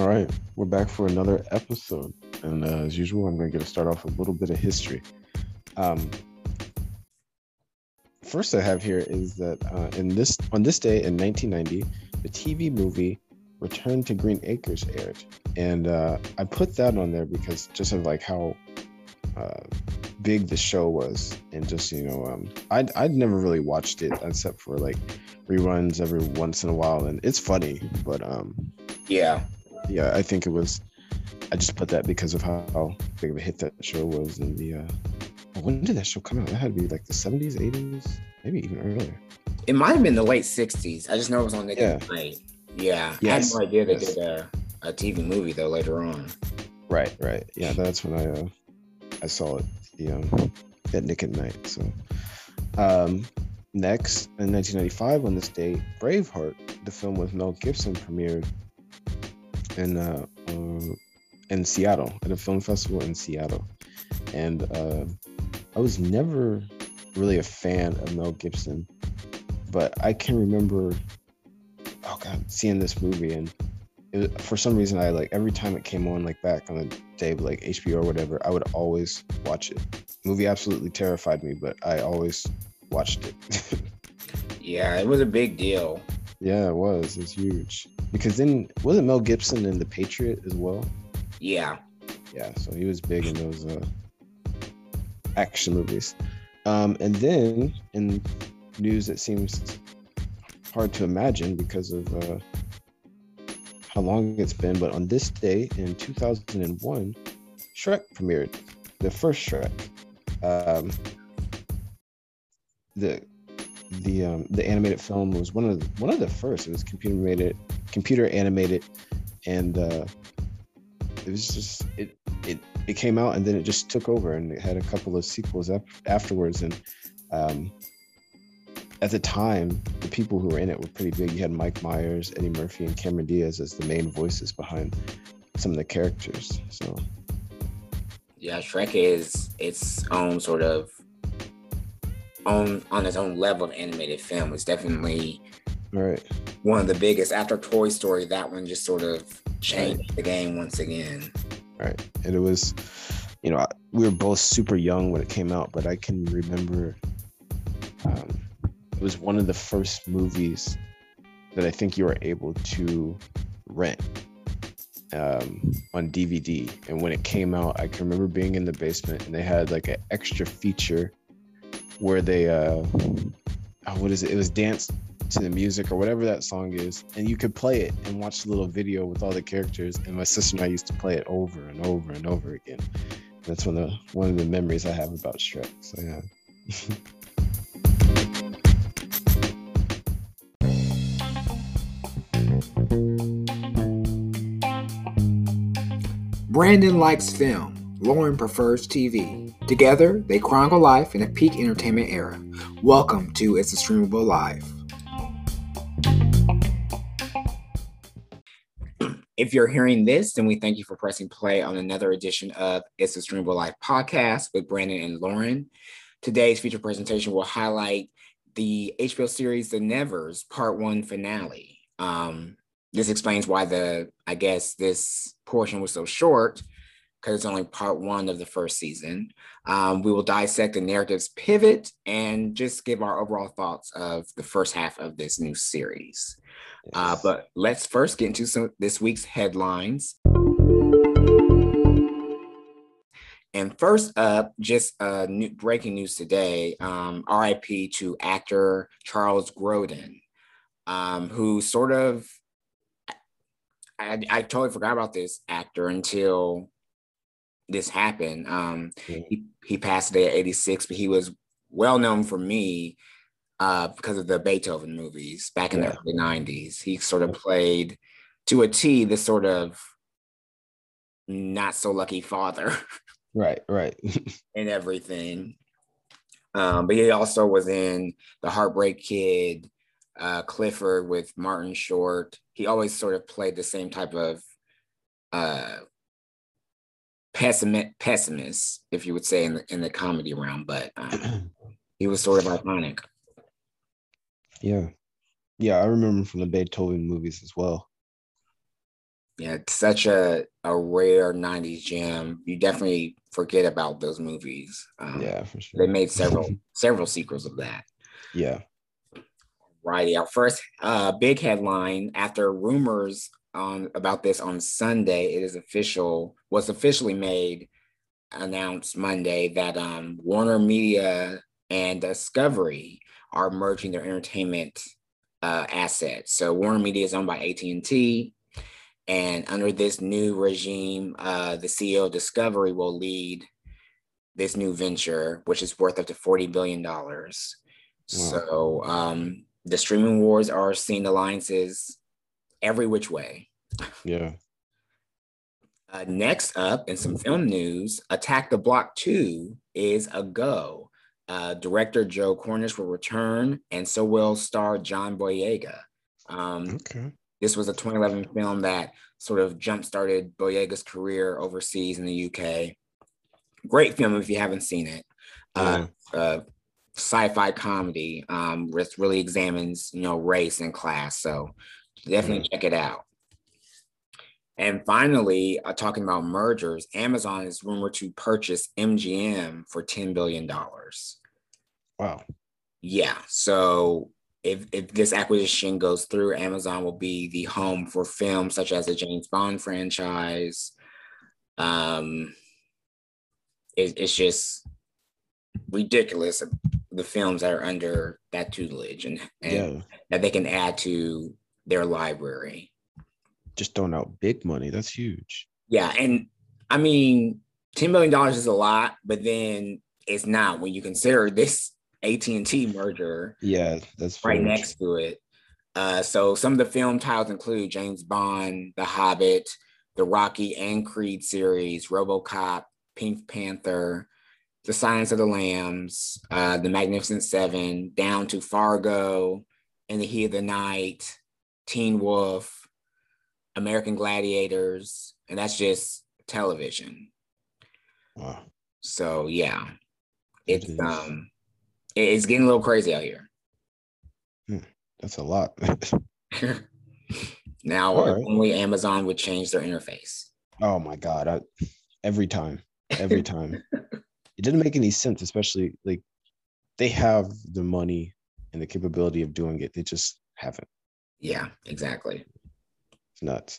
All right, we're back for another episode. And as usual, I'm going to start off with a little bit of history. First I have here is that on this day in 1990, the TV movie Return to Green Acres aired. And I put that on there because just of like how big the show was. And just, you know, I'd never really watched it except for like reruns every once in a while. And it's funny, but yeah, I think it was. I just put that because of how big of a hit that show was in the. When did that show come out? That had to be like the 70s, 80s, maybe even earlier. It might have been the late 60s. I just know it was on the night. Yeah, yes. I had no idea they did a TV movie though later on. Right. Yeah, that's when I saw it at Nick at Night. So next, in 1995, on this day, Braveheart, the film with Mel Gibson, premiered in Seattle, at a film festival in Seattle. And I was never really a fan of Mel Gibson, but I can remember seeing this movie, and it, for some reason I every time it came on back on the day of HBO or whatever, I would always watch it. The movie absolutely terrified me, but I always watched it. Yeah, it was a big deal. Yeah, it was. It's huge. Because then, wasn't Mel Gibson in The Patriot as well? Yeah. Yeah, so he was big in those action movies. And then, in news that seems hard to imagine because of how long it's been, but on this day in 2001, Shrek premiered. The first Shrek. The animated film was one of the first. It was computer animated, and it was just it came out, and then it just took over, and it had a couple of sequels afterwards. And at the time, the people who were in it were pretty big. You had Mike Myers, Eddie Murphy, and Cameron Diaz as the main voices behind some of the characters. So yeah, Shrek is its own sort of on its own level of animated film. It's definitely one of the biggest. After Toy Story, that one just sort of changed the game once again. Right. And it was, we were both super young when it came out, but I can remember it was one of the first movies that I think you were able to rent on DVD. And when it came out, I can remember being in the basement, and they had an extra feature where they it was Dance to the Music or whatever that song is, and you could play it and watch a little video with all the characters, and my sister and I used to play it over and over and over again. That's one of the memories I have about Shrek. So yeah. Brandon likes film. Lauren prefers TV. Together, they chronicle life in a peak entertainment era. Welcome to It's a Streamable Live. If you're hearing this, then we thank you for pressing play on another edition of It's a Streamable Live podcast with Brandon and Lauren. Today's feature presentation will highlight the HBO series The Nevers Part 1 finale. This explains why this portion was so short, because it's only part one of the first season. We will dissect the narrative's pivot and just give our overall thoughts of the first half of this new series. Yes. But let's first get into this week's headlines. And first up, just new breaking news today, RIP to actor Charles Grodin, who sort of, I totally forgot about this actor until this happened. He passed away at 86, but he was well known for me because of the Beethoven movies back in the early 90s. He sort of played to a T this sort of not so lucky father. Right. And everything. But he also was in The Heartbreak Kid, Clifford with Martin Short. He always sort of played the same type of pessimist, if you would say, in the comedy realm, but he was sort of iconic. Yeah, I remember him from the Beethoven movies as well. Yeah, it's such a rare 90s gem. You definitely forget about those movies. Yeah, for sure. They made several sequels of that. Yeah. Righty. Our first big headline, after rumors about this on Sunday, it is official. Was officially announced Monday that Warner Media and Discovery are merging their entertainment assets. So Warner Media is owned by AT&T, and under this new regime, the CEO of Discovery will lead this new venture, which is worth up to $40 billion. Wow. So the streaming wars are seeing alliances every which way. Yeah. Next up, in some film news, Attack the Block 2 is a go. Director Joe Cornish will return, and so will star John Boyega. Okay. This was a 2011 film that sort of jump-started Boyega's career overseas in the UK. Great film if you haven't seen it. Sci-fi comedy which really examines, race and class. So definitely check it out. And finally, talking about mergers, Amazon is rumored to purchase MGM for $10 billion. Wow. Yeah. So if this acquisition goes through, Amazon will be the home for films such as the James Bond franchise. It's just ridiculous, the films that are under that tutelage and that they can add to their library. Just throwing out big money. That's huge. Yeah. And I mean, $10 million is a lot, but then it's not when you consider this AT&T merger. Yeah, that's right next to it. So some of the film titles include James Bond, The Hobbit, the Rocky and Creed series, RoboCop, Pink Panther, The Silence of the Lambs, The Magnificent Seven, down to Fargo, In the Heat of the Night, Teen Wolf, American Gladiators, and that's just television. Wow. So yeah, it's getting a little crazy out here. That's a lot. Now, right. Only Amazon would change their interface. Oh my God. Every time. It didn't make any sense, especially like they have the money and the capability of doing it. They just haven't. Yeah, exactly. Nuts.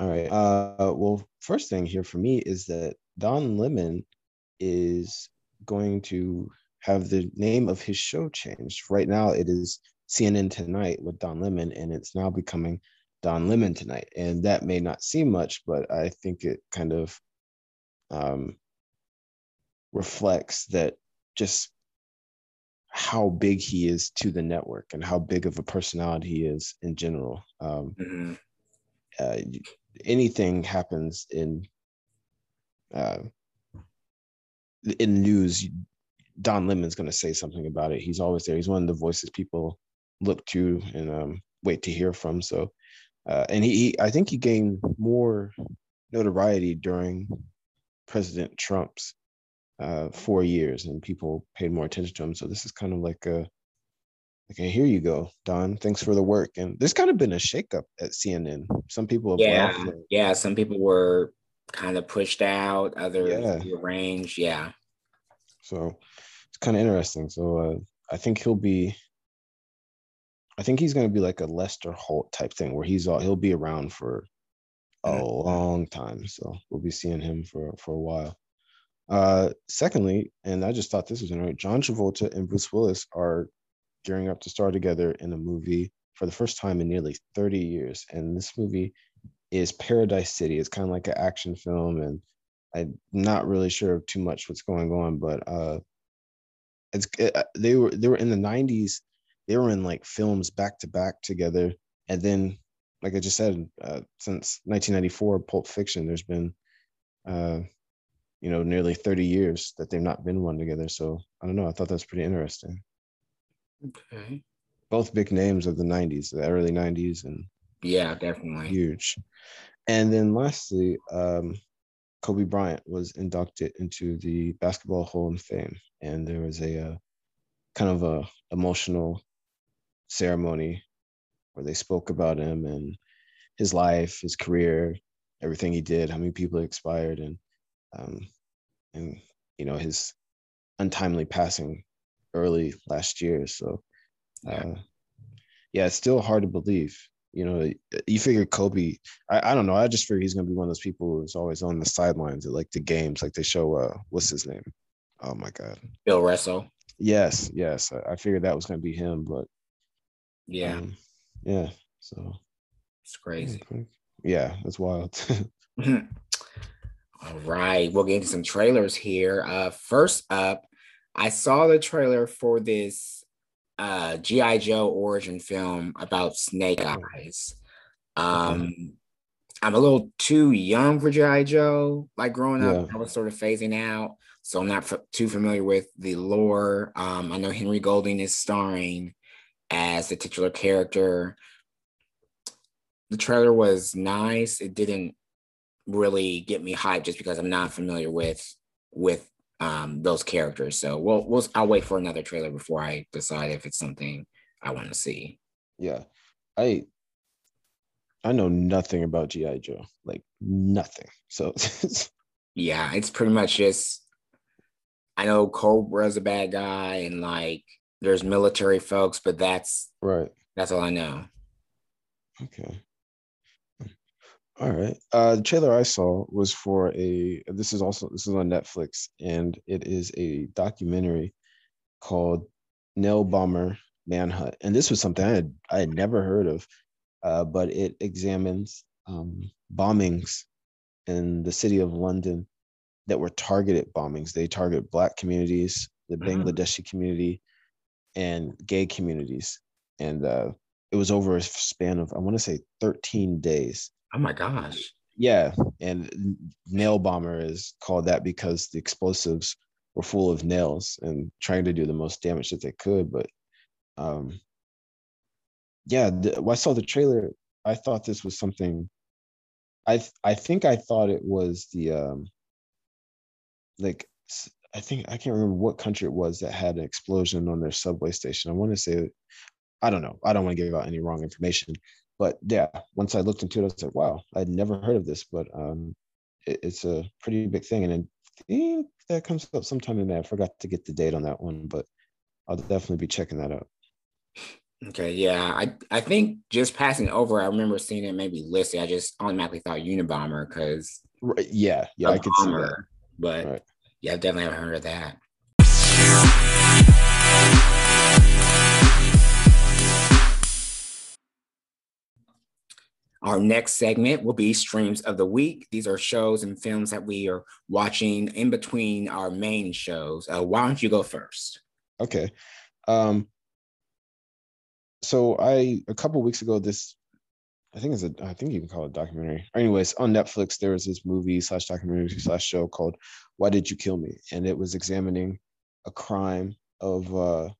All right. Well, first thing here for me is that Don Lemon is going to have the name of his show changed. Right now, it is CNN Tonight with Don Lemon, and it's now becoming Don Lemon Tonight. And that may not seem much, but I think it kind of reflects that just how big he is to the network and how big of a personality he is in general. Anything happens in news, Don Lemon's going to say something about it. He's always there. He's one of the voices people look to and wait to hear from. So, and I think he gained more notoriety during President Trump's 4 years, and people paid more attention to him. So this is kind of like okay, here you go, Don. Thanks for the work. And there's kind of been a shakeup at CNN. Some people have some people were kind of pushed out, others rearranged. Yeah. So it's kind of interesting. So I think he's going to be like a Lester Holt type thing, where he'll be around for a long time. So we'll be seeing him for a while. Secondly, and I just thought this was interesting, John Travolta and Bruce Willis are gearing up to star together in a movie for the first time in nearly 30 years. And this movie is Paradise City. It's kind of like an action film, and I'm not really sure too much what's going on, but they were in the 90s. They were in like films back to back together. And then, like I just said, since 1994, Pulp Fiction, there's been nearly 30 years that they've not been one together. So I don't know. I thought that's pretty interesting. Okay. Both big names of the 90s, the early 90s, and yeah, definitely huge. And then lastly, Kobe Bryant was inducted into the Basketball Hall of Fame, and there was a kind of a emotional ceremony where they spoke about him, and his life, his career, everything he did, how many people expired, and you know, his untimely passing early last year. So yeah, it's still hard to believe. You know, you figure Kobe, I don't know, I just figure he's gonna be one of those people who's always on the sidelines at like the games, like they show what's his name? Oh my God. Bill Russell. Yes. I figured that was gonna be him, but yeah. Yeah. So it's crazy. Yeah, it's wild. All right, we'll get into some trailers here. First up, I saw the trailer for this G.I. Joe origin film about Snake Eyes. I'm a little too young for G.I. Joe. Like growing up, I was sort of phasing out, so I'm not too familiar with the lore. I know Henry Golding is starring as the titular character. The trailer was nice. It didn't really get me hyped just because I'm not familiar with those characters. So I'll wait for another trailer before I decide if it's something I want to see. Yeah. I know nothing about G.I. Joe, like nothing. So yeah, it's pretty much just, I know Cobra's a bad guy and like there's military folks, but that's right. That's all I know. Okay. All right. The trailer I saw was for this is on Netflix, and it is a documentary called Unabomber Manhunt. And this was something I had never heard of, but it examines bombings in the city of London that were targeted bombings. They target Black communities, the Bangladeshi community, and gay communities. And it was over a span of, I want to say, 13 days. Oh my gosh. Yeah. And nail bomber is called that because the explosives were full of nails and trying to do the most damage that they could. But when I saw the trailer, I thought this was something, I thought it was the, I can't remember what country it was that had an explosion on their subway station. I want to say, I don't know. I don't want to give out any wrong information. But yeah, once I looked into it, I was like, wow, I'd never heard of this, but it's a pretty big thing. And I think that comes up sometime in May. I forgot to get the date on that one, but I'll definitely be checking that out. Okay, yeah. I think just passing over, I remember seeing it maybe listed. I just automatically thought Unabomber because... Right, yeah, I could see that. But right. Yeah, I definitely haven't heard of that. Our next segment will be Streams of the Week. These are shows and films that we are watching in between our main shows. Why don't you go first? Okay. So a couple of weeks ago, I think you can call it a documentary. Anyways, on Netflix, there was this movie / documentary / show called Why Did You Kill Me? And it was examining a crime that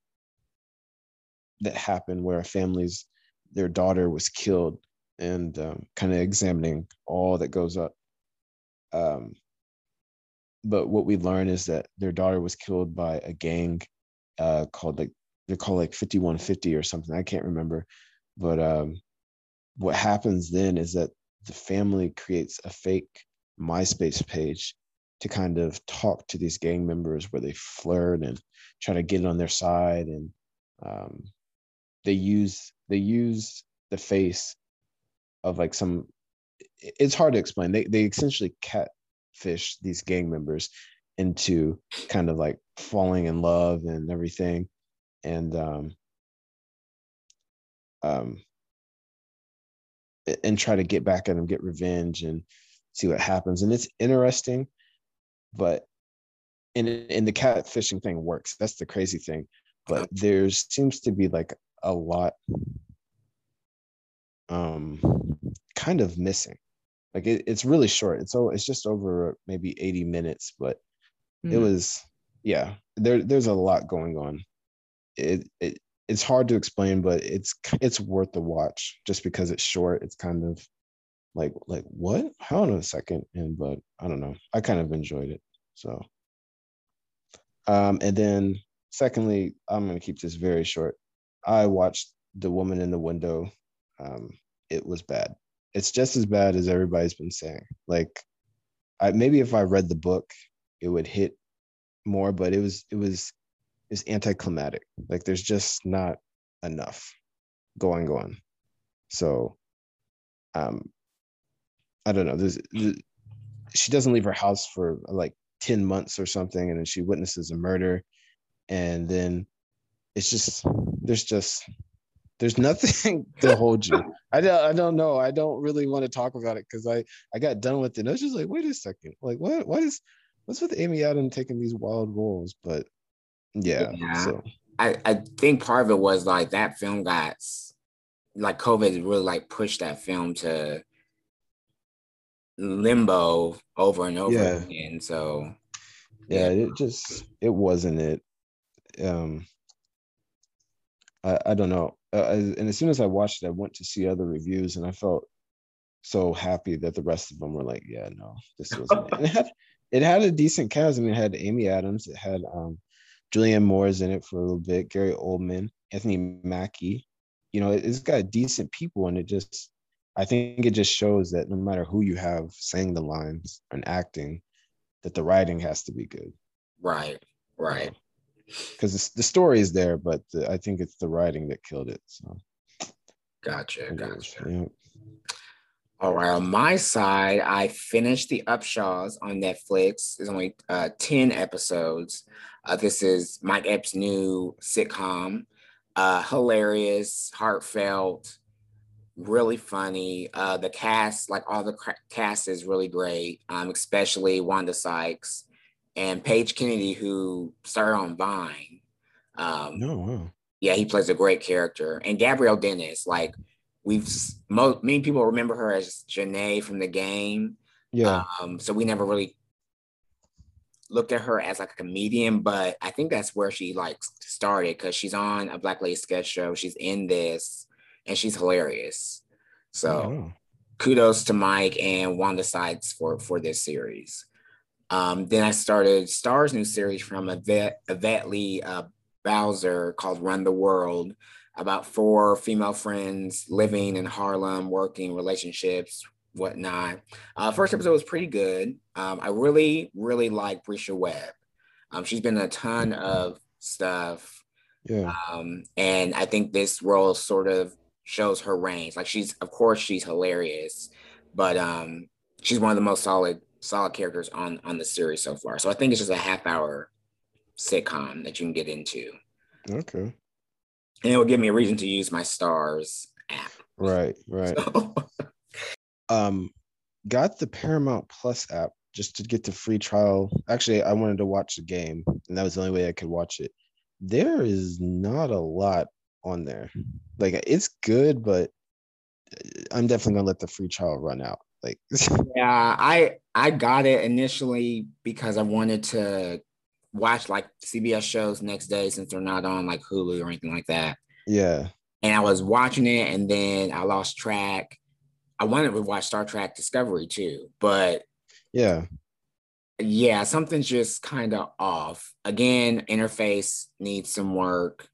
happened where their daughter was killed, and kind of examining all that goes up. But what we learn is that their daughter was killed by a gang called 5150 or something. I can't remember. But what happens then is that the family creates a fake MySpace page to kind of talk to these gang members where they flirt and try to get on their side. And they use the face of like some, it's hard to explain. They essentially catfish these gang members into kind of like falling in love and everything. And and try to get back at them, get revenge and see what happens. And it's interesting, but and the catfishing thing works. That's the crazy thing. But there seems to be like a lot kind of missing. Like it's really short, and so it's just over maybe 80 minutes, but it was, yeah, there's a lot going on. It's hard to explain, but it's worth the watch just because it's short. It's kind of like what, hold on a second, but I don't know, I kind of enjoyed it. So and then secondly, I'm going to keep this very short. I watched The Woman in the Window. It was bad. it's just as bad as everybody's been saying. Like, maybe if I read the book, it would hit more, but it's anticlimactic. Like, there's just not enough going on. So, I don't know. She doesn't leave her house for like 10 months or something, and then she witnesses a murder, and then it's just there's nothing to hold you. I don't know. I don't really want to talk about it because I got done with it. I was just like, wait a second, like what's with Amy Adam taking these wild roles? But yeah. So I think part of it was like that film got like COVID really like pushed that film to limbo over and over again. So it wasn't it. I don't know. And as soon as I watched it, I went to see other reviews, and I felt so happy that the rest of them were like, yeah, no, this wasn't it. It had a decent cast. I mean, it had Amy Adams. It had Julianne Moore's in it for a little bit, Gary Oldman, Anthony Mackie. You know, it's got decent people, and I think it just shows that no matter who you have saying the lines and acting, that the writing has to be good. Right. Because the story is there, but I think it's the writing that killed it. So. Gotcha. Yeah. All right, on my side, I finished The Upshaws on Netflix. There's only 10 episodes. This is Mike Epps' new sitcom. Hilarious, heartfelt, really funny. The cast, like all the cast is really great, especially Wanda Sykes and Paige Kennedy, who started on Vine. Yeah, he plays a great character. And Gabrielle Dennis, like many people remember her as Janae from The Game. Yeah. So we never really looked at her as like a comedian, but I think that's where she like started, because she's on a Black Lady sketch show. She's in this, and she's hilarious. So kudos to Mike and Wanda Sykes for this series. Then I started Star's new series from Yvette Lee Bowser called Run the World, about four female friends living in Harlem, working, relationships, whatnot. First episode was pretty good. I really, really like Brisha Webb. She's been in a ton of stuff. Yeah. And I think this role sort of shows her range. Like, she's hilarious, but she's one of the most solid characters on the series so far. So I think it's just a half-hour sitcom that you can get into. Okay. And it will give me a reason to use my Stars app. Right. So. Got the Paramount Plus app just to get the free trial. Actually, I wanted to watch The Game, and that was the only way I could watch it. There is not a lot on there. Like, it's good, but I'm definitely going to let the free trial run out. Like, yeah, I got it initially because I wanted to watch like CBS shows next day, since they're not on like Hulu or anything like that. Yeah. And I was watching it, and then I lost track. I wanted to watch Star Trek Discovery too, but yeah, something's just kind of off. Again, interface needs some work.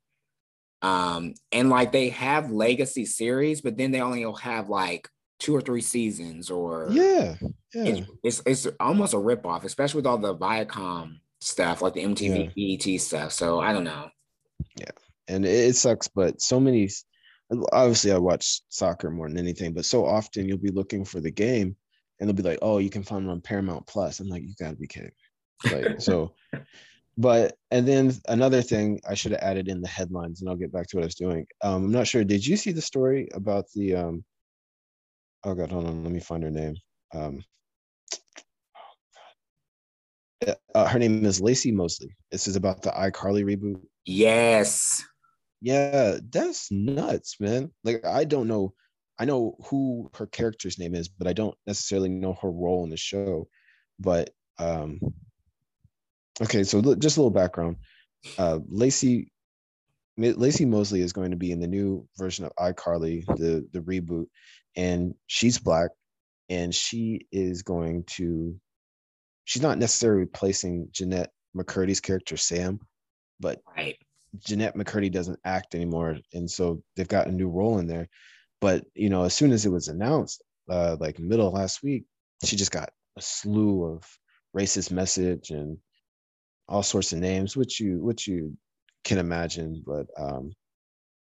And like, they have legacy series, but then they only will have like 2 or 3 seasons, or yeah. It's almost a ripoff, especially with all the Viacom stuff, like the MTV BET stuff. So I don't know. Yeah, and it sucks, but so many. Obviously, I watch soccer more than anything, but so often you'll be looking for The Game, and they'll be like, "Oh, you can find it on Paramount Plus." I'm like, "You gotta be kidding me!" Like, so. But and then another thing I should have added in the headlines, and I'll get back to what I was doing. I'm not sure. Did you see the story about the? Oh God, hold on. Let me find her name. Her name is Laci Mosley. This is about the iCarly reboot. Yes. Yeah, that's nuts, man. Like, I don't know. I know who her character's name is, but I don't necessarily know her role in the show. But, okay, so just a little background. Laci Mosley is going to be in the new version of iCarly, the reboot, and she's Black, and she's not necessarily replacing Jeanette McCurdy's character Sam, but Jeanette McCurdy doesn't act anymore, and so they've got a new role in there. But you know, as soon as it was announced, like middle of last week, she just got a slew of racist message and all sorts of names, which you can imagine. But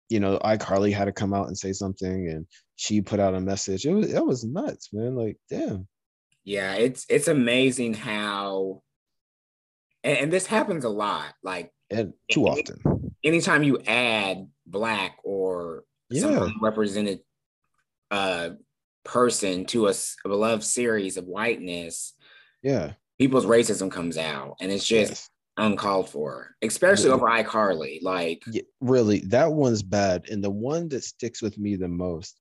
you know, iCarly had to come out and say something, and she put out a message. It was nuts, man. Like, damn. Yeah, it's amazing how, and this happens a lot. Like, and too often. Anytime you add Black or some represented person to a beloved series of whiteness, yeah, people's racism comes out, and it's just uncalled for, especially over iCarly. Like, really, that one's bad. And the one that sticks with me the most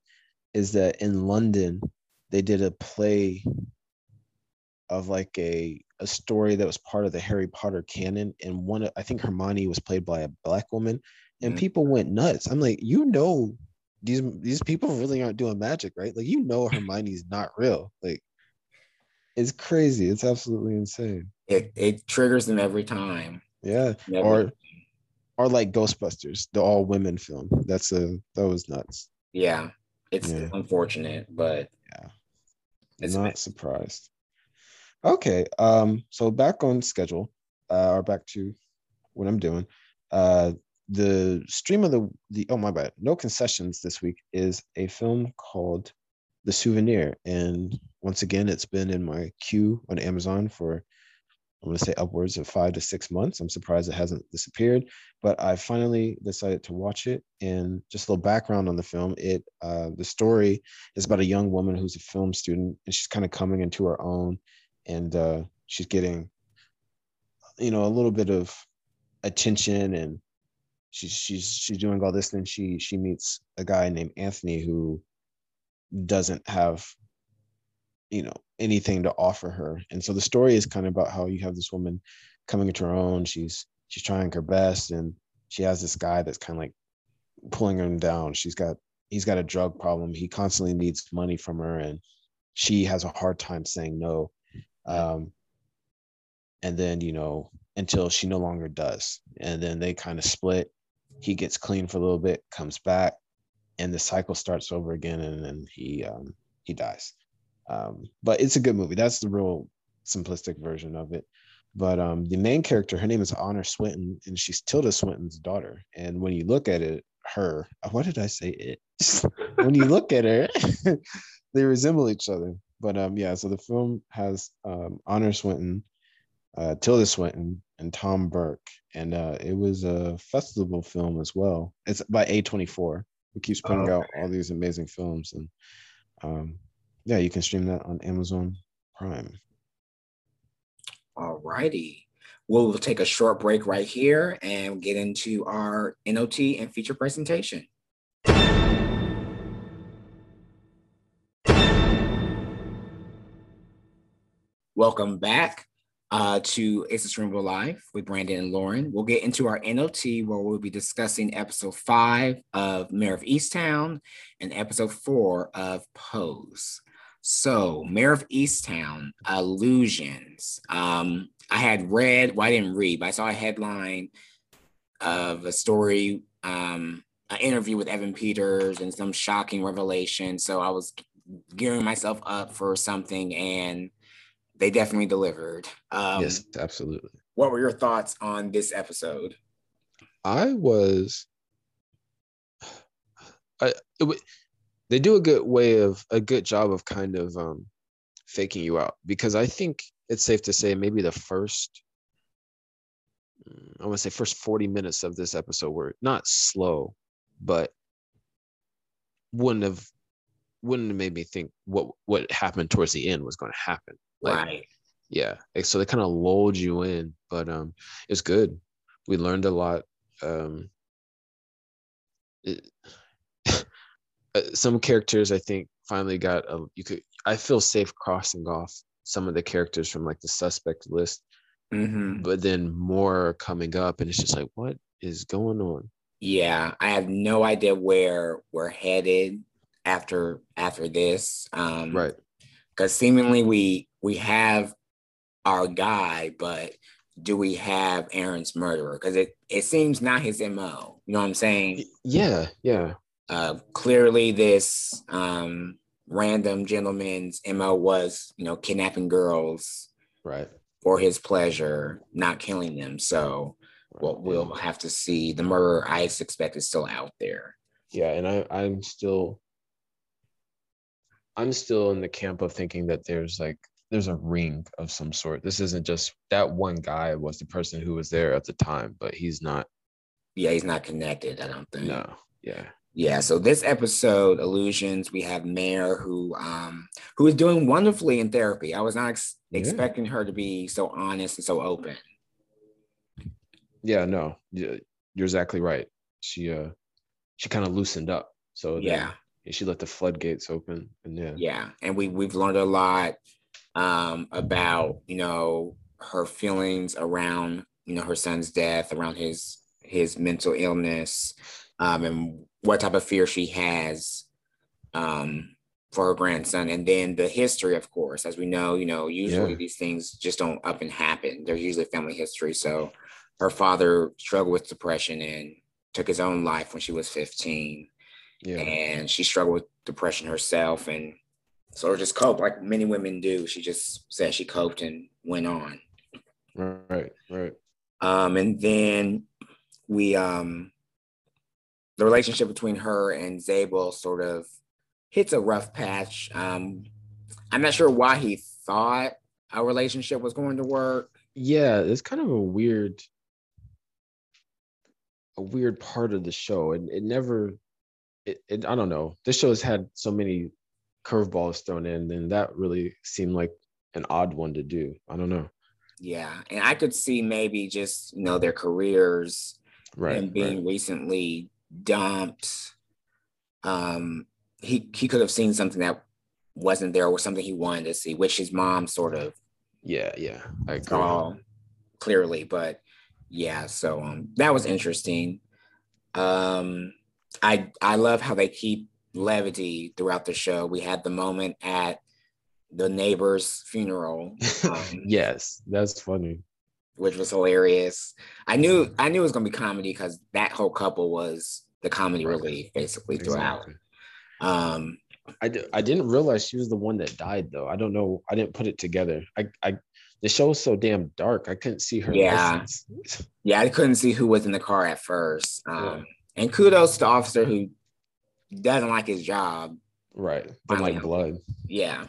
is that in London they did a play of like a story that was part of the Harry Potter canon, and one, I think Hermione was played by a Black woman, and people went nuts. I'm like, you know, these people really aren't doing magic, right? Like, you know, Hermione's not real. Like, it's crazy. It's absolutely insane. It triggers them every time. Yeah. Or like Ghostbusters, the all women film. That was nuts. Yeah. It's unfortunate, but it's not surprised. Okay. So back on schedule, or back to what I'm doing. The stream of the oh my bad, no concessions this week is a film called The Souvenir, and once again it's been in my queue on Amazon for, I'm going to say, upwards of 5 to 6 months. I'm surprised it hasn't disappeared, but I finally decided to watch it. And just a little background on the film, the story is about a young woman who's a film student, and she's kind of coming into her own, and she's getting, you know, a little bit of attention, and she's doing all this, and she meets a guy named Anthony who doesn't have, you know, anything to offer her. And so the story is kind of about how you have this woman coming into her own. She's trying her best, and she has this guy that's kind of like pulling her down. He's got a drug problem. He constantly needs money from her, and she has a hard time saying no. And then, you know, until she no longer does, and then they kind of split. He gets clean for a little bit, comes back, and the cycle starts over again, and then he dies. But it's a good movie. That's the real simplistic version of it. But the main character, her name is Honor Swinton, and she's Tilda Swinton's daughter. And when you look at when you look at her, they resemble each other. But so the film has Honor Swinton, Tilda Swinton, and Tom Burke. And it was a festival film as well. It's by A24. It keeps putting out all these amazing films, and you can stream that on Amazon Prime. All righty. We'll take a short break right here and get into our NOT and feature presentation. Welcome back to It's a Streamable Life with Brandon and Lauren. We'll get into our NOT, where we'll be discussing episode 5 of Mayor of Easttown and episode 4 of Pose. So, Mayor of Easttown, Illusions. I saw a headline of a story, an interview with Evan Peters, and some shocking revelation. So I was gearing myself up for something, and they definitely delivered. Yes, absolutely. What were your thoughts on this episode? They do a good job of kind of faking you out, because I think it's safe to say maybe the first 40 minutes of this episode were not slow, but wouldn't have made me think what happened towards the end was going to happen. So they kind of lulled you in, but it's good. We learned a lot. Some characters, I think, finally I feel safe crossing off some of the characters from like the suspect list, but then more are coming up, and it's just like, what is going on? Yeah, I have no idea where we're headed after this. Right. Because seemingly we have our guy, but do we have Aaron's murderer? Because it seems not his MO. You know what I'm saying? Yeah. Clearly this random gentleman's MO was, you know, kidnapping girls, right, for his pleasure, not killing them. So what we'll have to see, the murderer I suspect is still out there. Yeah, and I'm still in the camp of thinking that there's a ring of some sort. This isn't just that one guy was the person who was there at the time, but he's not. Yeah, he's not connected, I don't think. No. Yeah. Yeah. So this episode, Illusions, we have Mare, who is doing wonderfully in therapy. I was not expecting her to be so honest and so open. Yeah. No. You're exactly right. She kind of loosened up. So yeah. She let the floodgates open. And yeah. Yeah. And we've learned a lot about, you know, her feelings around, you know, her son's death, around his mental illness, and what type of fear she has for her grandson. And then the history, of course, as we know, you know, usually these things just don't up and happen. There's usually family history. So her father struggled with depression and took his own life when she was 15. Yeah. And she struggled with depression herself. And sort of just cope like many women do. She just said she coped and went on. Right. And then the relationship between her and Zabel sort of hits a rough patch. I'm not sure why he thought our relationship was going to work. Yeah, it's kind of a weird part of the show. And I don't know. This show has had so many curveballs thrown in, and that really seemed like an odd one to do. I don't know. Yeah, and I could see maybe just, you know, their careers and being recently dumped. He could have seen something that wasn't there or something he wanted to see, which his mom sort of I agree. Saw clearly. But yeah, so that was interesting. I love how they keep levity throughout the show. We had the moment at the neighbor's funeral. Yes, that's funny, which was hilarious. I knew it was gonna be comedy because that whole couple was the comedy relief basically throughout. I didn't realize she was the one that died though. I don't know. I didn't put it together. The show was so damn dark. I couldn't see her. Yeah, license. Yeah. I couldn't see who was in the car at first. And kudos to the officer who doesn't like his job. Right. But like blood. Yeah.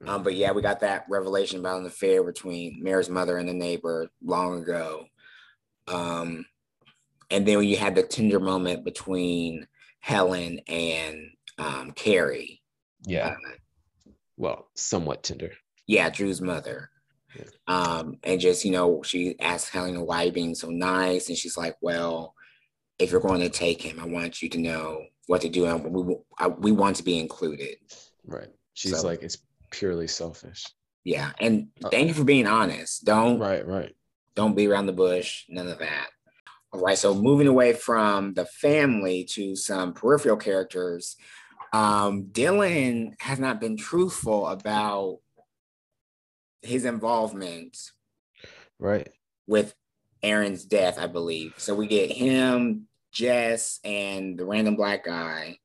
But yeah, we got that revelation about an affair between Mary's mother and the neighbor long ago. And then you had the tender moment between Helen and Carrie. Yeah. Well, somewhat tender. Yeah, Drew's mother. Yeah. And just, you know, she asked Helen, why are you being so nice? And she's like, well, if you're going to take him, I want you to know what to do, and we want to be included. Right. She's so, like, it's purely selfish. Yeah. And thank you for being honest. Don't be around the bush. None of that. All right. So moving away from the family to some peripheral characters, Dylan has not been truthful about his involvement. Right. With Aaron's death, I believe. So we get him, Jess, and the random black guy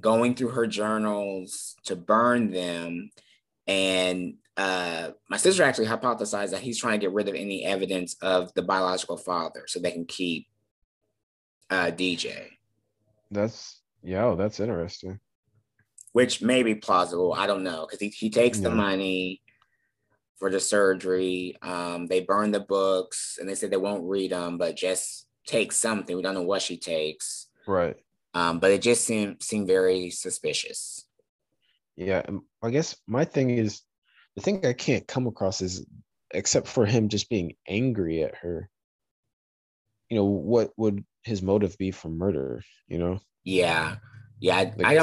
going through her journals to burn them. And my sister actually hypothesized that he's trying to get rid of any evidence of the biological father so they can keep DJ. That's interesting. Which may be plausible. I don't know. Because he takes the money for the surgery. They burn the books and they said they won't read them, but Jess takes something. We don't know what she takes. Right. But it just seemed very suspicious. Yeah. I guess my thing is, the thing I can't come across is, except for him just being angry at her, you know, what would his motive be for murder, you know? Yeah. Yeah. I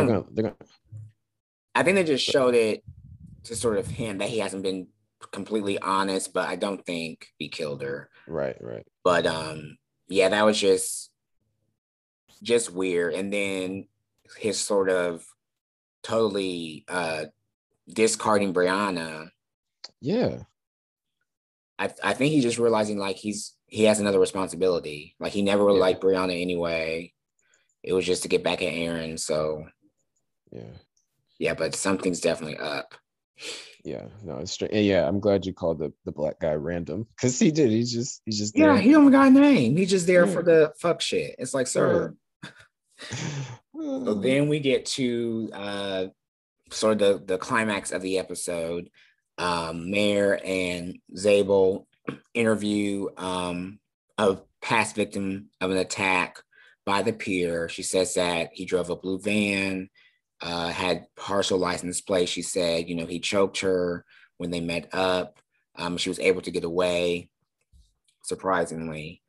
think they just showed it to sort of him that he hasn't been completely honest, but I don't think he killed her. Right. But, yeah, that was just weird. And then his sort of totally discarding Brianna. Yeah. I think he's just realizing like he has another responsibility. Like he never really liked Brianna anyway. It was just to get back at Aaron. So yeah. Yeah, but something's definitely up. Yeah, no, it's straight. Yeah, I'm glad you called the black guy random, because he did. He's just there. Yeah, he don't got a name. He's just there for the fuck shit. It's like, sir. So then we get to sort of the climax of the episode. Mayor and Zabel interview a past victim of an attack by the pier. She says that he drove a blue van, had partial license plate. She said, you know, he choked her when they met up. She was able to get away, surprisingly.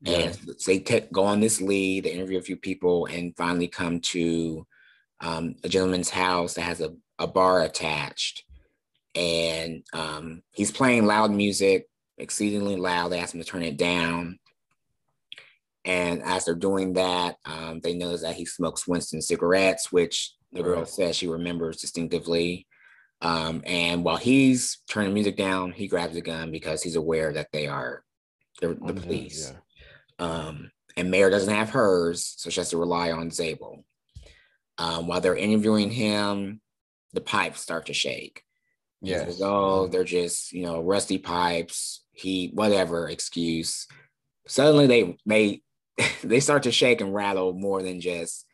Yeah. And so they go on this lead, they interview a few people, and finally come to a gentleman's house that has a bar attached. And he's playing loud music, exceedingly loud. They ask him to turn it down. And as they're doing that, they notice that he smokes Winston cigarettes, which the girl says she remembers distinctively. And while he's turning music down, he grabs a gun because he's aware that they are the police. Yeah. And Mayor doesn't have hers, so she has to rely on Zabel. While they're interviewing him, the pipes start to shake. Yeah. Oh, they're just, you know, rusty pipes, heat, whatever excuse. Suddenly they start to shake and rattle more than just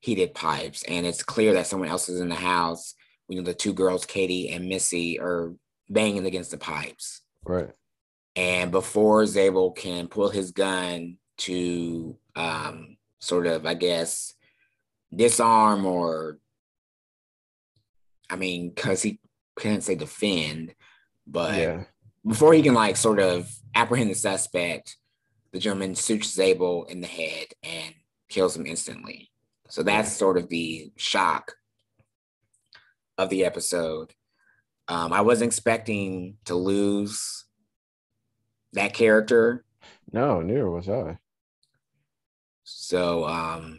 heated pipes. And it's clear that someone else is in the house. You know, the two girls, Katie and Missy, are banging against the pipes. Right. And before Zabel can pull his gun to sort of, I guess, disarm or, I mean, because he can't say defend, but before he can like sort of apprehend the suspect, the gentleman shoots Zabel in the head and kills him instantly. So that's sort of the shock of the episode. I wasn't expecting to lose that character. No, neither was I. So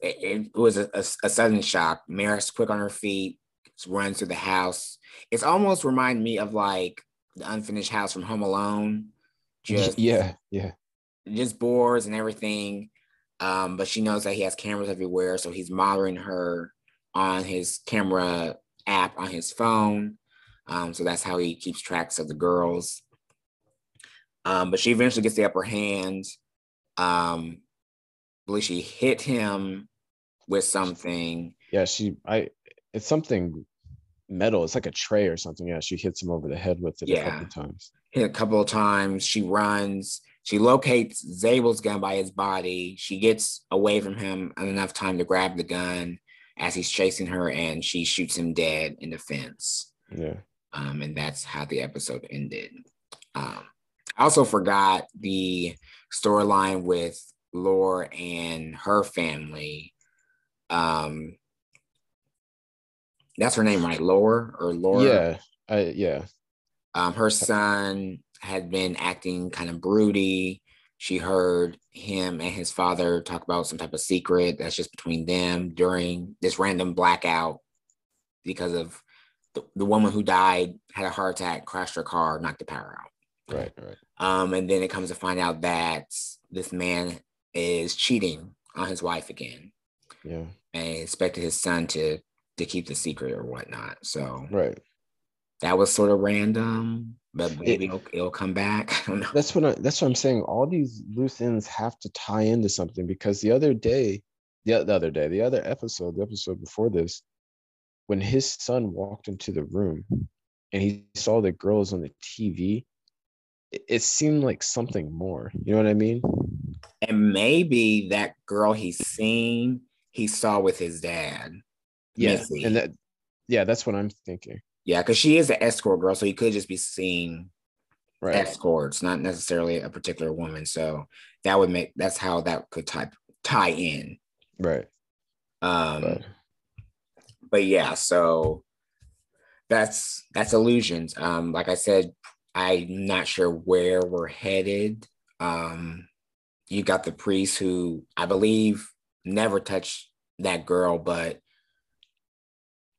it was a sudden shock. Maris quick on her feet, runs through the house. It's almost reminded me of like the unfinished house from Home Alone. Just just boards and everything. But she knows that he has cameras everywhere, so he's monitoring her on his camera app on his phone. So that's how he keeps tracks of the girls. But she eventually gets the upper hand. I believe she hit him with something. Yeah, it's something metal. It's like a tray or something. Yeah, she hits him over the head with it a couple of times. Hit a couple of times. She runs. She locates Zabel's gun by his body. She gets away from him enough time to grab the gun as he's chasing her, and she shoots him dead in the fence. Yeah. And that's how the episode ended. I also forgot the storyline with Lore and her family. That's her name, right? Lore? Yeah. Her son had been acting kind of broody. She heard him and his father talk about some type of secret that's just between them during this random blackout because of the woman who died, had a heart attack, crashed her car, knocked the power out. Right. And then it comes to find out that this man is cheating on his wife again. Yeah. And expected his son to keep the secret or whatnot. So that was sort of random, but maybe it'll come back. I don't know. That's what I'm saying. All these loose ends have to tie into something, because the other episode, the episode before this, when his son walked into the room and he saw the girls on the TV, it seemed like something more. You know what I mean? And maybe that girl he saw with his dad. Yes. Yeah, and that's what I'm thinking. Yeah, because she is an escort girl, so he could just be seeing escorts, not necessarily a particular woman. So that would that's how that could tie in. Right. But yeah, so that's illusions. Like I said, I'm not sure where we're headed. You got the priest who I believe never touched that girl, but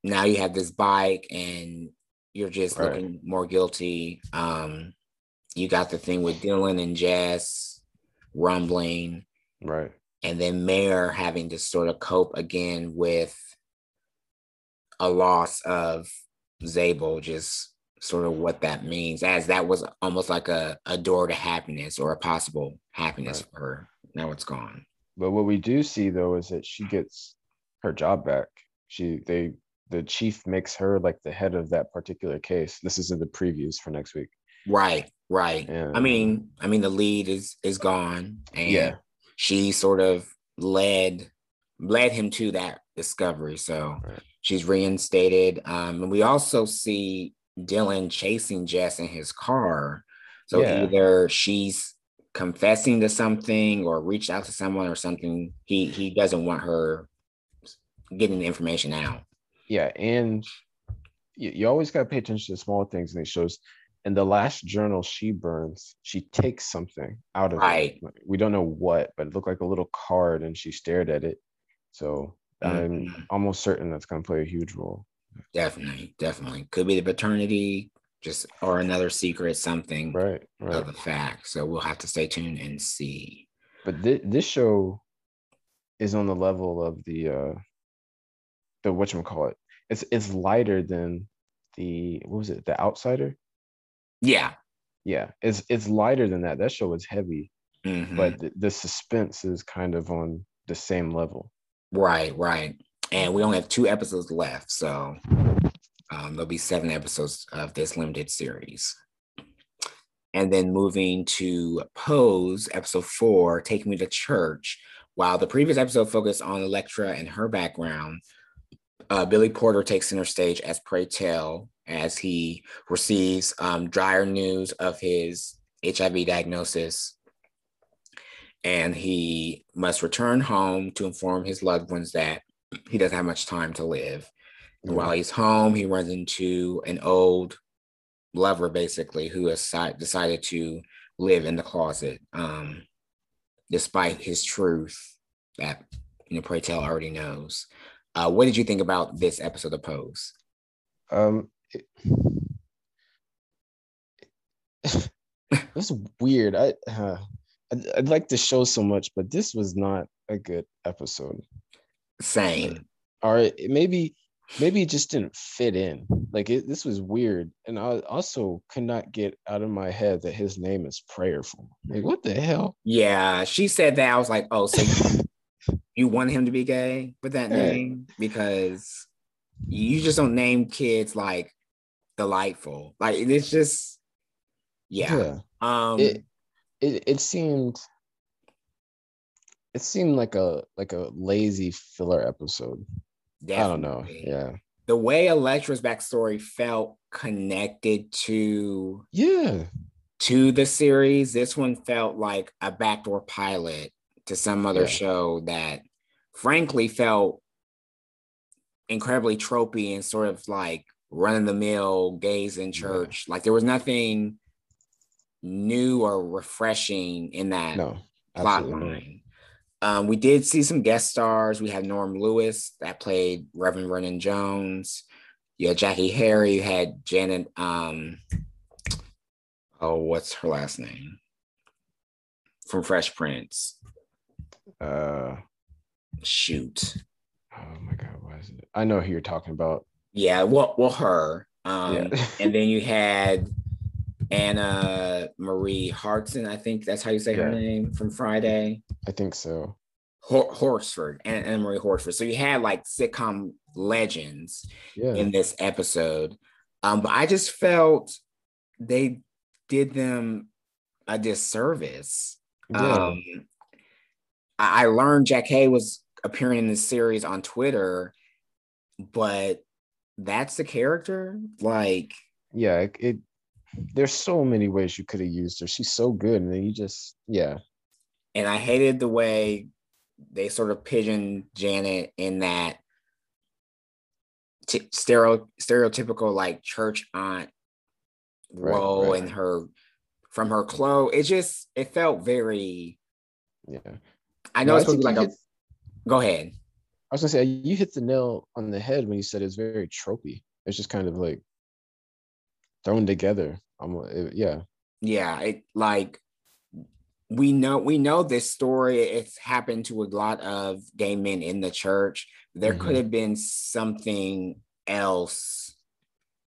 now you have this bike and you're just looking more guilty. You got the thing with Dylan and Jess rumbling. Right. And then Mayor having to sort of cope again with a loss of Zabel, just sort of what that means, as that was almost like a door to happiness or a possible happiness for her. Now it's gone. But what we do see though is that she gets her job back. The chief makes her like the head of that particular case. This is in the previews for next week. Right. Yeah. I mean the lead is gone, and she sort of led him to that discovery. So she's reinstated. And we also see Dylan chasing Jess in his car. So either she's confessing to something or reached out to someone or something. He doesn't want her getting the information out. Yeah, and you always got to pay attention to small things in these shows. In the last journal she burns, she takes something out of it. We don't know what, but it looked like a little card, and she stared at it. So I'm almost certain that's going to play a huge role. Definitely. Could be the paternity, just or another secret something of the fact. So we'll have to stay tuned and see. But this show is on the level of the whatchamacallit. It's lighter than The Outsider? Yeah. It's lighter than that. That show was heavy, but the suspense is kind of on the same level. Right. And we only have 2 episodes left, so there'll be 7 episodes of this limited series. And then moving to Pose, episode 4, Take Me to Church. While the previous episode focused on Electra and her background, Billy Porter takes center stage as Pray Tell, as he receives drier news of his HIV diagnosis, and he must return home to inform his loved ones that he doesn't have much time to live. And while he's home, he runs into an old lover, basically, who has decided to live in the closet, despite his truth that Pray Tell already knows. What did you think about this episode of Pose? It's weird. I'd like to show so much, but this was not a good episode. Same. Or maybe it just didn't fit in. This was weird, and I also could not get out of my head that his name is Prayerful. What the hell? Yeah, she said that. I was like, oh, so you want him to be gay with that name? Because you just don't name kids like Delightful. Like, it's just, It seemed like a lazy filler episode. Definitely. I don't know. Yeah. The way Electra's backstory felt connected to the series, this one felt like a backdoor pilot to some other show that frankly felt incredibly tropey and sort of like run-of-the-mill gays in church. Like, there was nothing new or refreshing in that plot line. We did see some guest stars. We had Norm Lewis that played Reverend Vernon Jones. You had Jackie Harry. You had Janet. What's her last name? From Fresh Prince. Shoot. Oh my God, why is it? I know who you're talking about. Yeah, well, her. And then you had Anna Marie Hartson, I think that's how you say her name, from Friday. I think so. Horsford, Anna Marie Horsford. So you had like sitcom legends in this episode. But I just felt they did them a disservice. I learned Jack Hay was appearing in this series on Twitter, but that's the character. There's so many ways you could have used her. She's so good, and then you just And I hated the way they sort of pigeon Janet in that stereotypical like church aunt role, and her from her clothes. It felt very. I know it's like a. Go ahead. I was gonna say, you hit the nail on the head when you said it's very tropey. It's just kind of like thrown together. We know this story. It's happened to a lot of gay men in the church. There could have been something else,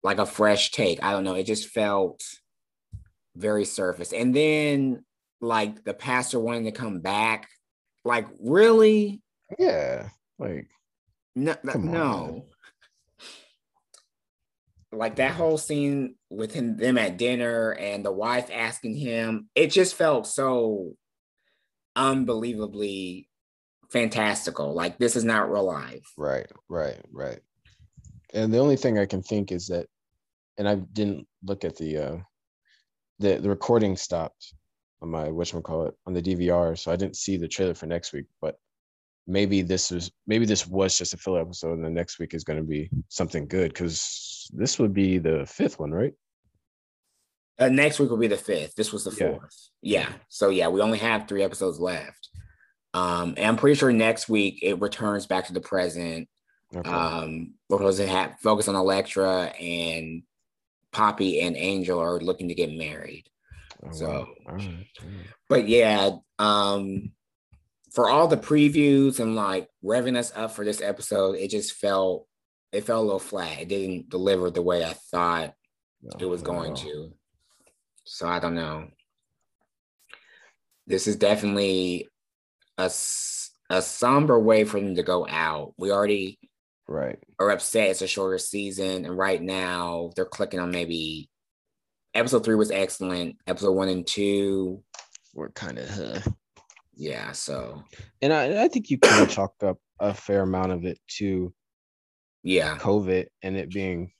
like a fresh take. I don't know. It just felt very surface. And then like the pastor wanting to come back, like really? Yeah. Like no. Like that whole scene with them at dinner and the wife asking him, it just felt so unbelievably fantastical. Like this is not real life. Right. And the only thing I can think is that, and I didn't look at the recording stopped on my whatchamacallit on the DVR, so I didn't see the trailer for next week, but maybe this was just a filler episode and the next week is going to be something good, because this would be the fifth one, right? Next week will be the fifth. This was the fourth. Yeah. So yeah, we only have 3 episodes left. And I'm pretty sure next week it returns back to the present. Okay. Because it had focus on Elektra, and Poppy and Angel are looking to get married. Oh, so, wow. All right. But yeah, for all the previews and like revving us up for this episode, it just felt a little flat. It didn't deliver the way I thought it was going to. So I don't know. This is definitely a somber way for them to go out. We already are upset it's a shorter season. And right now they're clicking on maybe episode 3 was excellent. Episode 1 and 2 were kind of, yeah, so. And I think you kind of chalked up a fair amount of it to COVID and it being,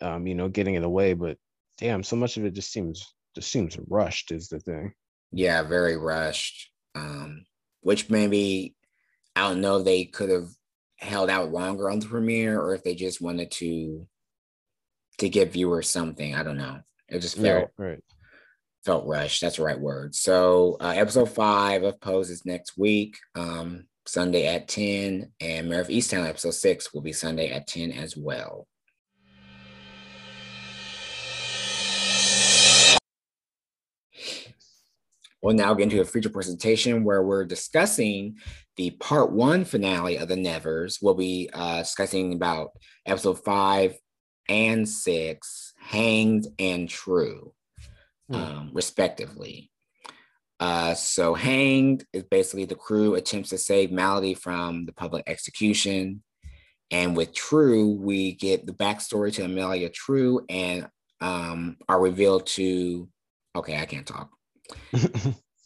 getting in the way. But damn, so much of it just seems rushed is the thing. Yeah, very rushed. Which maybe, I don't know if they could have held out longer on the premiere or if they just wanted to give viewers something. I don't know. It just felt felt rushed. That's the right word. So episode 5 of Pose is next week, Sunday at 10, and Mayor of Easttown episode 6 will be Sunday at 10 as well. We'll now get into a feature presentation where we're discussing the part 1 finale of The Nevers. We'll be discussing about episode 5 and 6, Hanged and True. Respectively. So Hanged is basically the crew attempts to save Malady from the public execution. And with True, we get the backstory to Amelia True and are revealed to... Okay, I can't talk.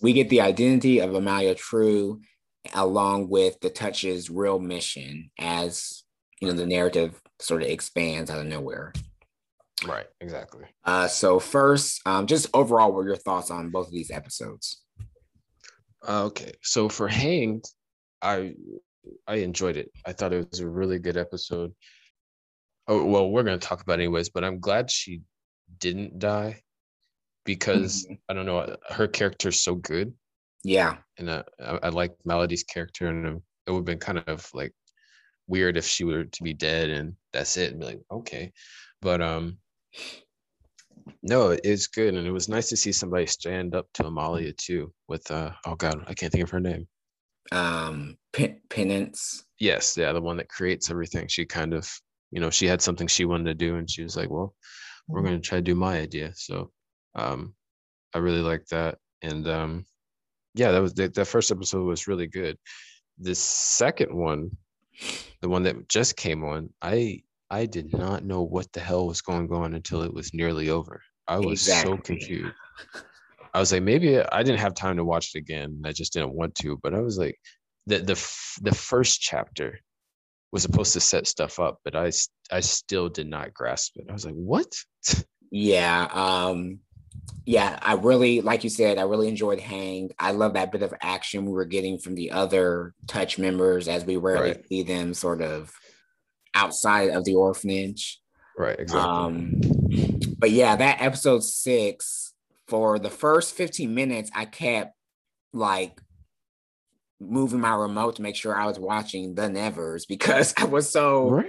We get the identity of Amelia True along with the Touch's real mission as, the narrative sort of expands out of nowhere. Right, exactly. So first, just overall, what are your thoughts on both of these episodes? Okay, so for Hanged, I enjoyed it. I thought it was a really good episode. Oh, well, we're going to talk about it anyways, but I'm glad she didn't die because, I don't know, her character is so good. Yeah. And I like Melody's character, and it would have been kind of like weird if she were to be dead and that's it, and be like, okay. But no, it's good, and it was nice to see somebody stand up to Amalia too. With I can't think of her name. Penance. Yes, yeah, the one that creates everything. She kind of, she had something she wanted to do, and she was like, "Well, we're going to try to do my idea." So, I really like that, and that was that first episode was really good. The second one, the one that just came on, I did not know what the hell was going on until it was nearly over. I was so confused. I was like, maybe I didn't have time to watch it again. I just didn't want to. But I was like, the first chapter was supposed to set stuff up, but I still did not grasp it. I was like, what? Yeah. I really, like you said, I really enjoyed Hanged. I love that bit of action we were getting from the other Touch members, as we rarely see them sort of outside of the orphanage. Right, exactly. But yeah, that episode 6, for the first 15 minutes, I kept like moving my remote to make sure I was watching The Nevers because I was so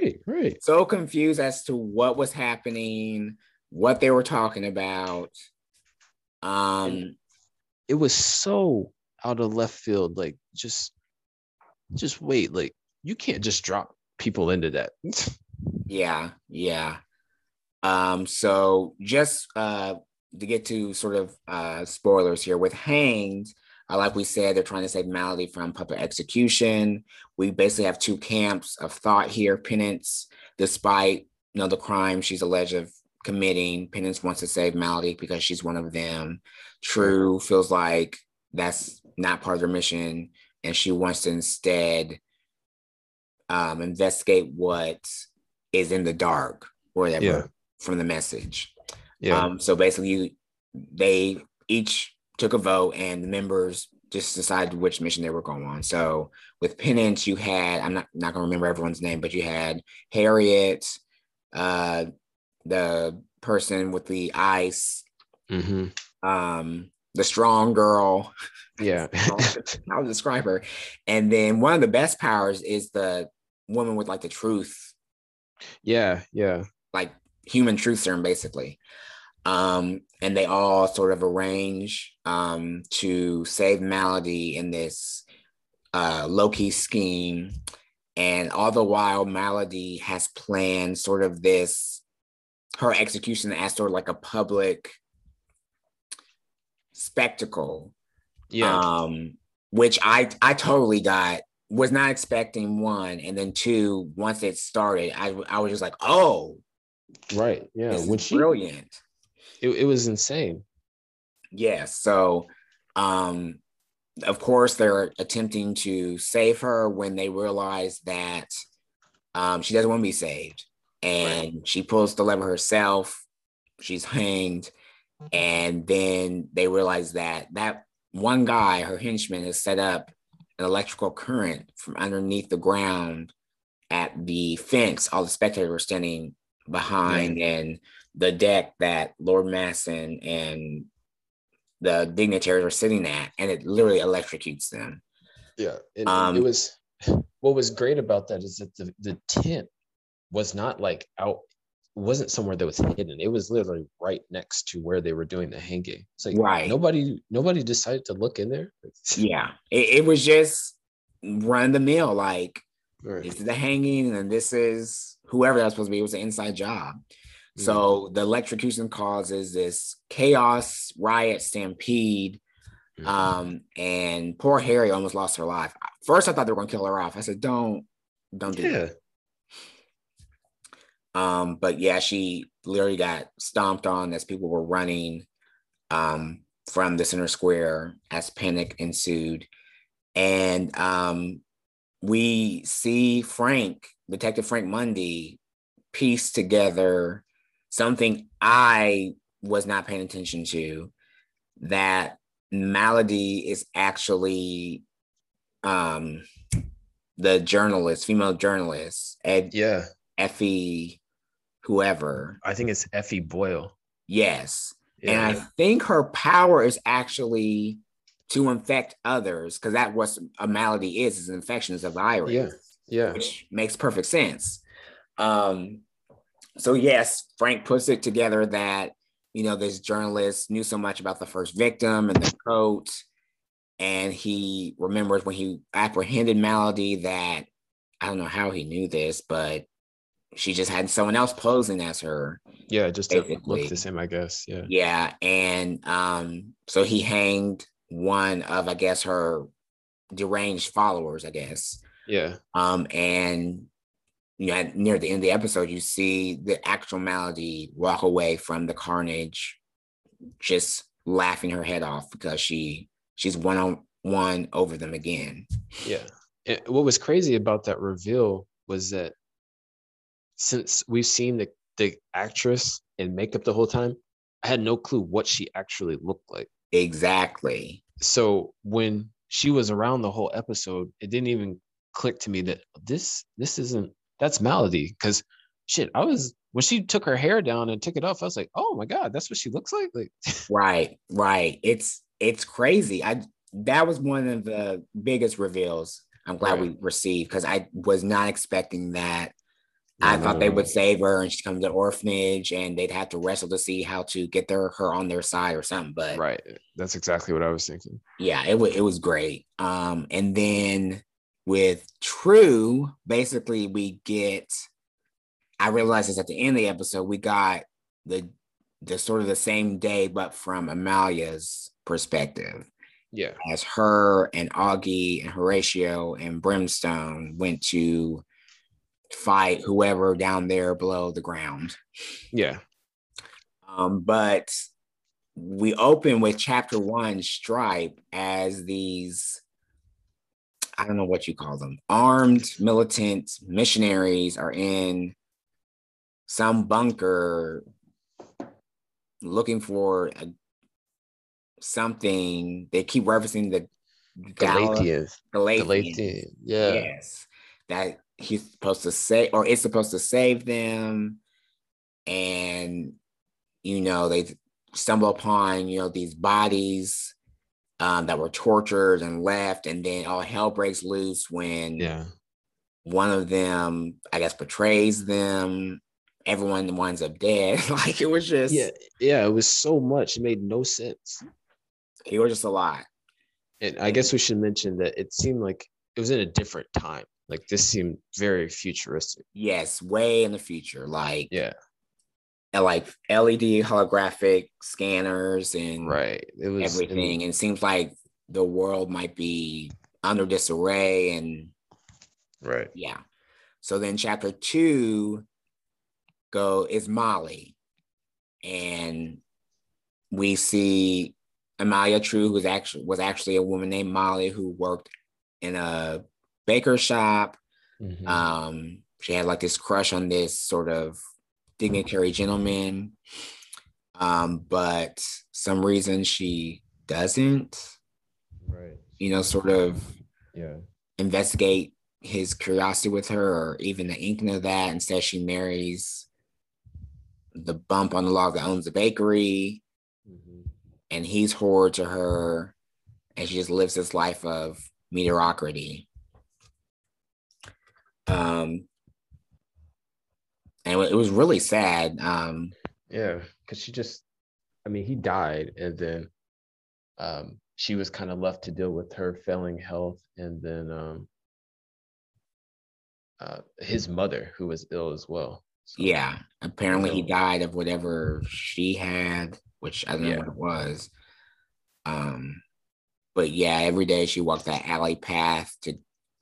confused as to what was happening, what they were talking about. It was so out of left field, like just wait, like you can't just drop people into that. Yeah. So just to get to sort of spoilers here with Hanged, like we said, they're trying to save Malady from puppet execution. We basically have two camps of thought here. Penance, despite the crime she's alleged of committing, Penance wants to save Malady because she's one of them. True feels like that's not part of their mission, and she wants to instead investigate what is in the dark or whatever from the message. So basically, they each took a vote, and the members just decided which mission they were going on. So with Penance, you had, I'm not going to remember everyone's name, but you had Harriet, the person with the ice, the strong girl. Yeah. I'll describe her. And then one of the best powers is the woman with like the truth. Yeah. Like human truth serum, basically. And they all sort of arrange to save Malady in this low-key scheme. And all the while, Malady has planned sort of this, her execution as sort of like a public spectacle. Yeah. Which I totally was not expecting, one. And then two, once it started, I was just like, oh. Right. Yeah. Which brilliant. It was insane. Yeah. So, of course, they're attempting to save her when they realize that she doesn't want to be saved. And she pulls the lever herself. She's hanged. And then they realize that one guy, her henchman, has set up an electrical current from underneath the ground at the fence. All the spectators were standing behind and the deck that Lord Masson and the dignitaries are sitting at, and it literally electrocutes them. Yeah. It was, what was great about that is that the tent was not like out, wasn't somewhere that was hidden. It was literally right next to where they were doing the hanging. It's like, nobody decided to look in there. Yeah. It was just run the mill. Like, this is the hanging and this is whoever that's supposed to be. It was an inside job. So the electrocution causes this chaos, riot, stampede, and poor Harry almost lost her life. First, I thought they were going to kill her off. I said, don't do that. But yeah, she literally got stomped on as people were running from the center square as panic ensued. And we see Detective Frank Mundy, piece together something I was not paying attention to, that Malady is actually the female journalist, Effie, whoever. I think it's Effie Boyle. Yes. Yeah. And I think her power is actually to infect others, because that's what a malady is infections of the iris. Yeah. Which makes perfect sense. So yes, Frank puts it together that, this journalist knew so much about the first victim and the coat, and he remembers when he apprehended Malady that, I don't know how he knew this, but she just had someone else posing as her. Yeah, just to look the same, I guess. Yeah. Yeah, and so he hanged one of, I guess, her deranged followers, I guess. Yeah. And near the end of the episode, you see the actual Malady walk away from the carnage, just laughing her head off because she's one-on-one over them again. Yeah. And what was crazy about that reveal was that since we've seen the actress in makeup the whole time, I had no clue what she actually looked like. Exactly. So when she was around the whole episode, it didn't even click to me that this isn't. That's Malady, because when she took her hair down and took it off, I was like, oh my God, that's what she looks like. Right. It's crazy. That was one of the biggest reveals I'm glad we received, because I was not expecting that. No. I thought they would save her and she'd come to the orphanage and they'd have to wrestle to see how to get her on their side or something. But right, that's exactly what I was thinking. Yeah, it was great. And then With True, basically we get, I realized this at the end of the episode, we got the sort of the same day, but from Amalia's perspective. Yeah. As her and Augie and Horatio and Brimstone went to fight whoever down there below the ground. Yeah. But we open with chapter one, Stripe, as these, I don't know what you call them, armed militant missionaries are in some bunker looking for something. They keep referencing the Galatians. Yeah. Yes. That he's supposed to say, or it's supposed to save them. And, you know, they stumble upon, you know, these bodies that were tortured and left. And then all hell breaks loose when one of them, I guess, betrays them. Everyone winds up dead. Like, it was just... Yeah, it was so much. It made no sense. It was just a lot. And I guess we should mention that it seemed like it was in a different time. Like, this seemed very futuristic. Yes, way in the future. Like, yeah, like LED holographic scanners and it was everything. And it seems like the world might be under disarray. And yeah. So then chapter two... is Molly, and we see Amalia True, who was actually a woman named Molly who worked in a baker shop. Mm-hmm. She had like this crush on this sort of dignitary gentleman, but some reason she doesn't, you know, sort of investigate his curiosity with her or even the inkling of that. Instead, she marries the bump on the log that owns the bakery, and he's horrid to her, and she just lives this life of mediocrity. And it was really sad. Because she just, I mean, he died, and then she was kind of left to deal with her failing health, and then his mother, who was ill as well. So, apparently he died of whatever she had, which I don't know what it was. But yeah, every day she walked that alley path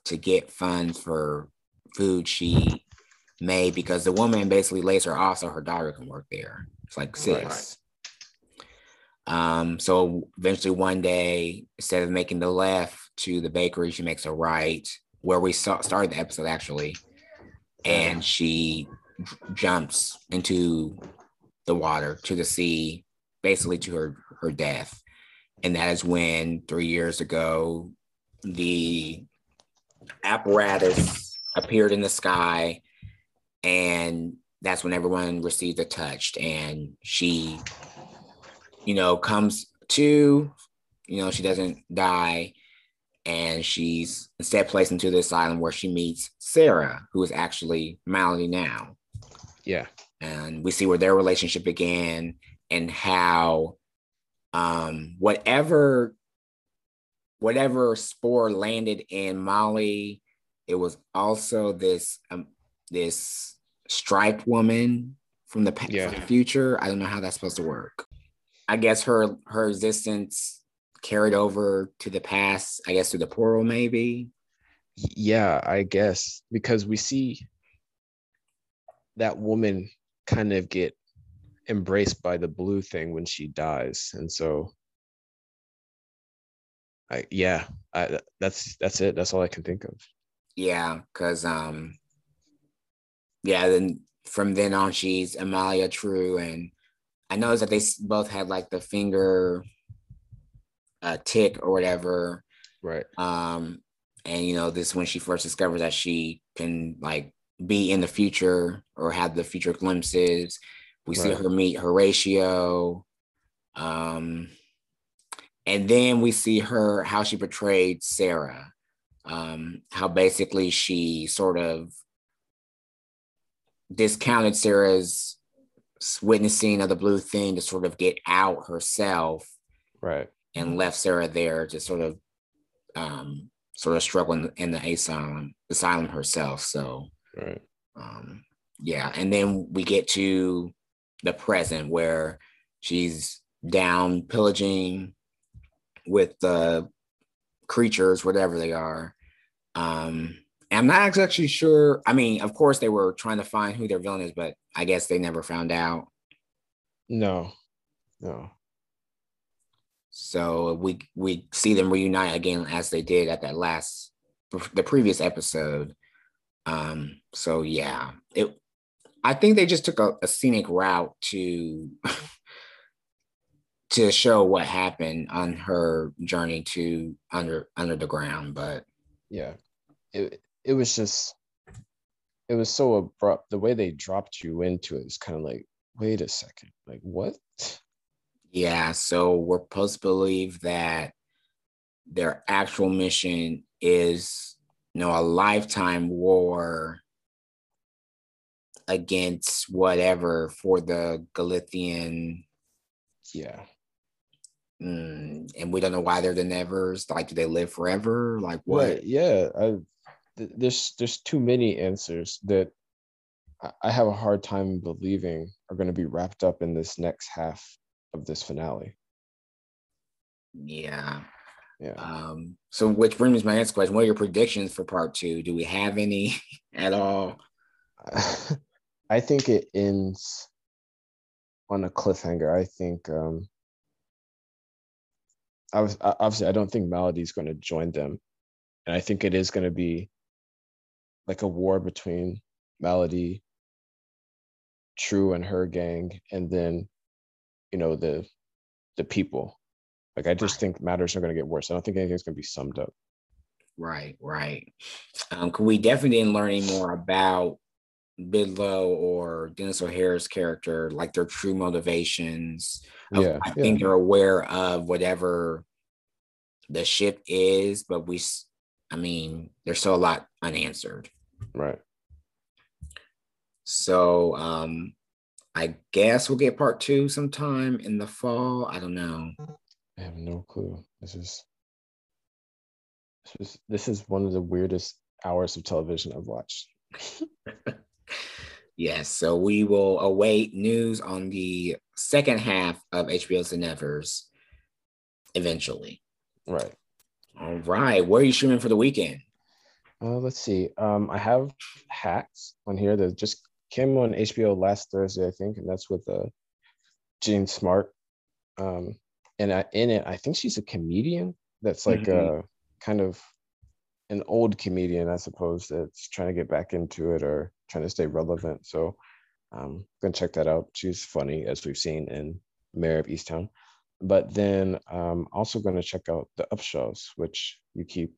to get funds for food she made, because the woman basically lays her off so her daughter can work there. It's like sis. So eventually one day, instead of making the left to the bakery, she makes a right, where we started the episode, actually, and she jumps into the water, to the sea, basically to her death. And that is when, 3 years ago, the apparatus appeared in the sky, and that's when everyone received a touch, and she, you know, comes to, you know, she doesn't die. And she's instead placed into this island where she meets Sarah, who is actually Malady now. Yeah. And we see where their relationship began, and how whatever spore landed in Molly, it was also this striped woman from the past, from the future. I don't know how that's supposed to work. I guess her existence carried over to the past, I guess, through the portal, maybe? Yeah, I guess, because we see that woman kind of get embraced by the blue thing when she dies. And so, that's it. That's all I can think of. Yeah, because, then from then on, she's Amalia True, and I noticed that they both had, like, the finger... a tick or whatever, and you know, this is when she first discovers that she can like be in the future or have the future glimpses. We see her meet Horatio, and then we see her, how she betrayed Sarah, how basically she sort of discounted Sarah's witnessing of the blue thing to sort of get out herself, and left Sarah there to sort of sort of struggling in the asylum herself. So, right. Yeah. And then we get to the present where she's down pillaging with the creatures, whatever they are. I'm not exactly sure. I mean, of course they were trying to find who their villain is, but I guess they never found out. No. So we see them reunite again as they did at the previous episode. So yeah, I think they just took a scenic route to show what happened on her journey to under the ground, but yeah. It was just, it was so abrupt. The way they dropped you into it is kind of like, wait a second, like what? Yeah, so we're supposed to believe that their actual mission is, a lifetime war against whatever for the Galithian. Yeah. And we don't know why they're the Nevers. Like, do they live forever? Like what? Right, yeah, there's too many answers that I have a hard time believing are going to be wrapped up in this next half of this finale. Yeah. So which brings me to my next question. What are your predictions for part two? Do we have any at all? I think it ends on a cliffhanger. I think obviously I don't think Melody's going to join them. And I think it is going to be like a war between Melody, True and her gang, and then, the people. Like, I just think matters are going to get worse. I don't think anything's going to be summed up. Right. We definitely didn't learn any more about Bidlow or Dennis O'Hare's character, like their true motivations. I think they're aware of whatever the ship is, but there's still a lot unanswered. Right. So I guess we'll get part two sometime in the fall. I don't know. I have no clue. This is one of the weirdest hours of television I've watched. Yes, so we will await news on the second half of HBO's The Nevers eventually. Right. All right. Where are you streaming for the weekend? Let's see. I have Hacks on here that just came on HBO last Thursday, I think, and that's with Jean Smart. And in it, I think she's a comedian that's like kind of an old comedian, I suppose, that's trying to get back into it or trying to stay relevant. So I'm going to check that out. She's funny, as we've seen in Mayor of Easttown. But then I'm also going to check out the Upshaws, which you keep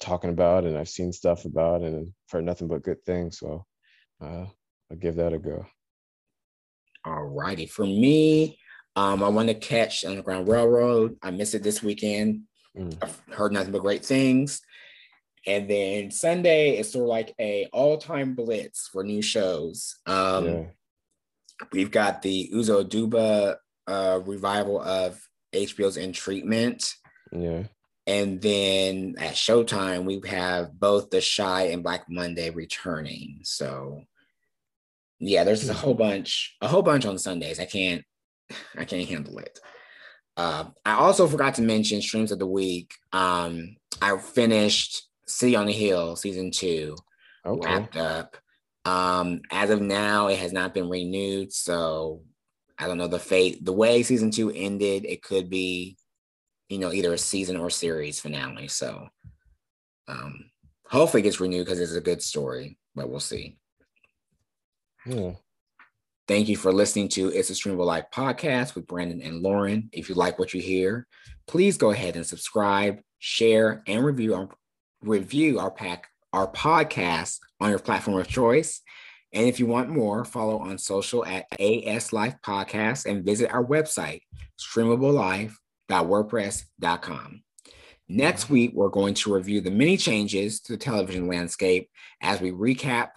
talking about, and I've seen stuff about, and for nothing but good things. So I'll give that a go. All righty. For me, I want to catch Underground Railroad. I missed it this weekend. I've heard nothing but great things. And then Sunday is sort of like a all-time blitz for new shows. We've got the Uzo Aduba revival of HBO's In Treatment. Yeah. And then at Showtime, we have both The Chi and Black Monday returning. So yeah, there's a whole bunch on Sundays. I can't handle it. I also forgot to mention streams of the week. I finished City on the Hill season 2, wrapped up. As of now, it has not been renewed. So I don't know the fate. The way season 2 ended, it could be, either a season or series finale. So hopefully it gets renewed because it's a good story, but we'll see. Yeah. Thank you for listening to It's a Streamable Life podcast with Brandon and Lauren. If you like what you hear, please go ahead and subscribe, share, and review our podcast on your platform of choice. And if you want more, follow on social at AS Life Podcast and visit our website, streamablelife.wordpress.com. Next week, we're going to review the many changes to the television landscape as we recap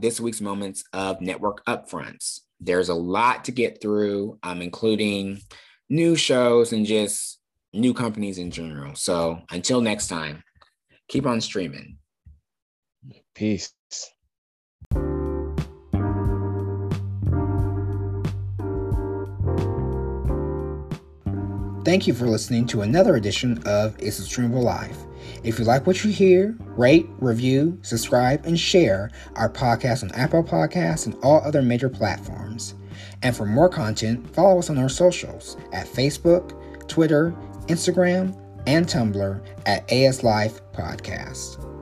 this week's moments of network upfronts. There's a lot to get through, including new shows and just new companies in general. So until next time, Keep on streaming. Peace. Thank you for listening to another edition of It's a Streamable Life. If you like what you hear, rate, review, subscribe, and share our podcast on Apple Podcasts and all other major platforms. And for more content, follow us on our socials at Facebook, Twitter, Instagram, and Tumblr at AS Life Podcast.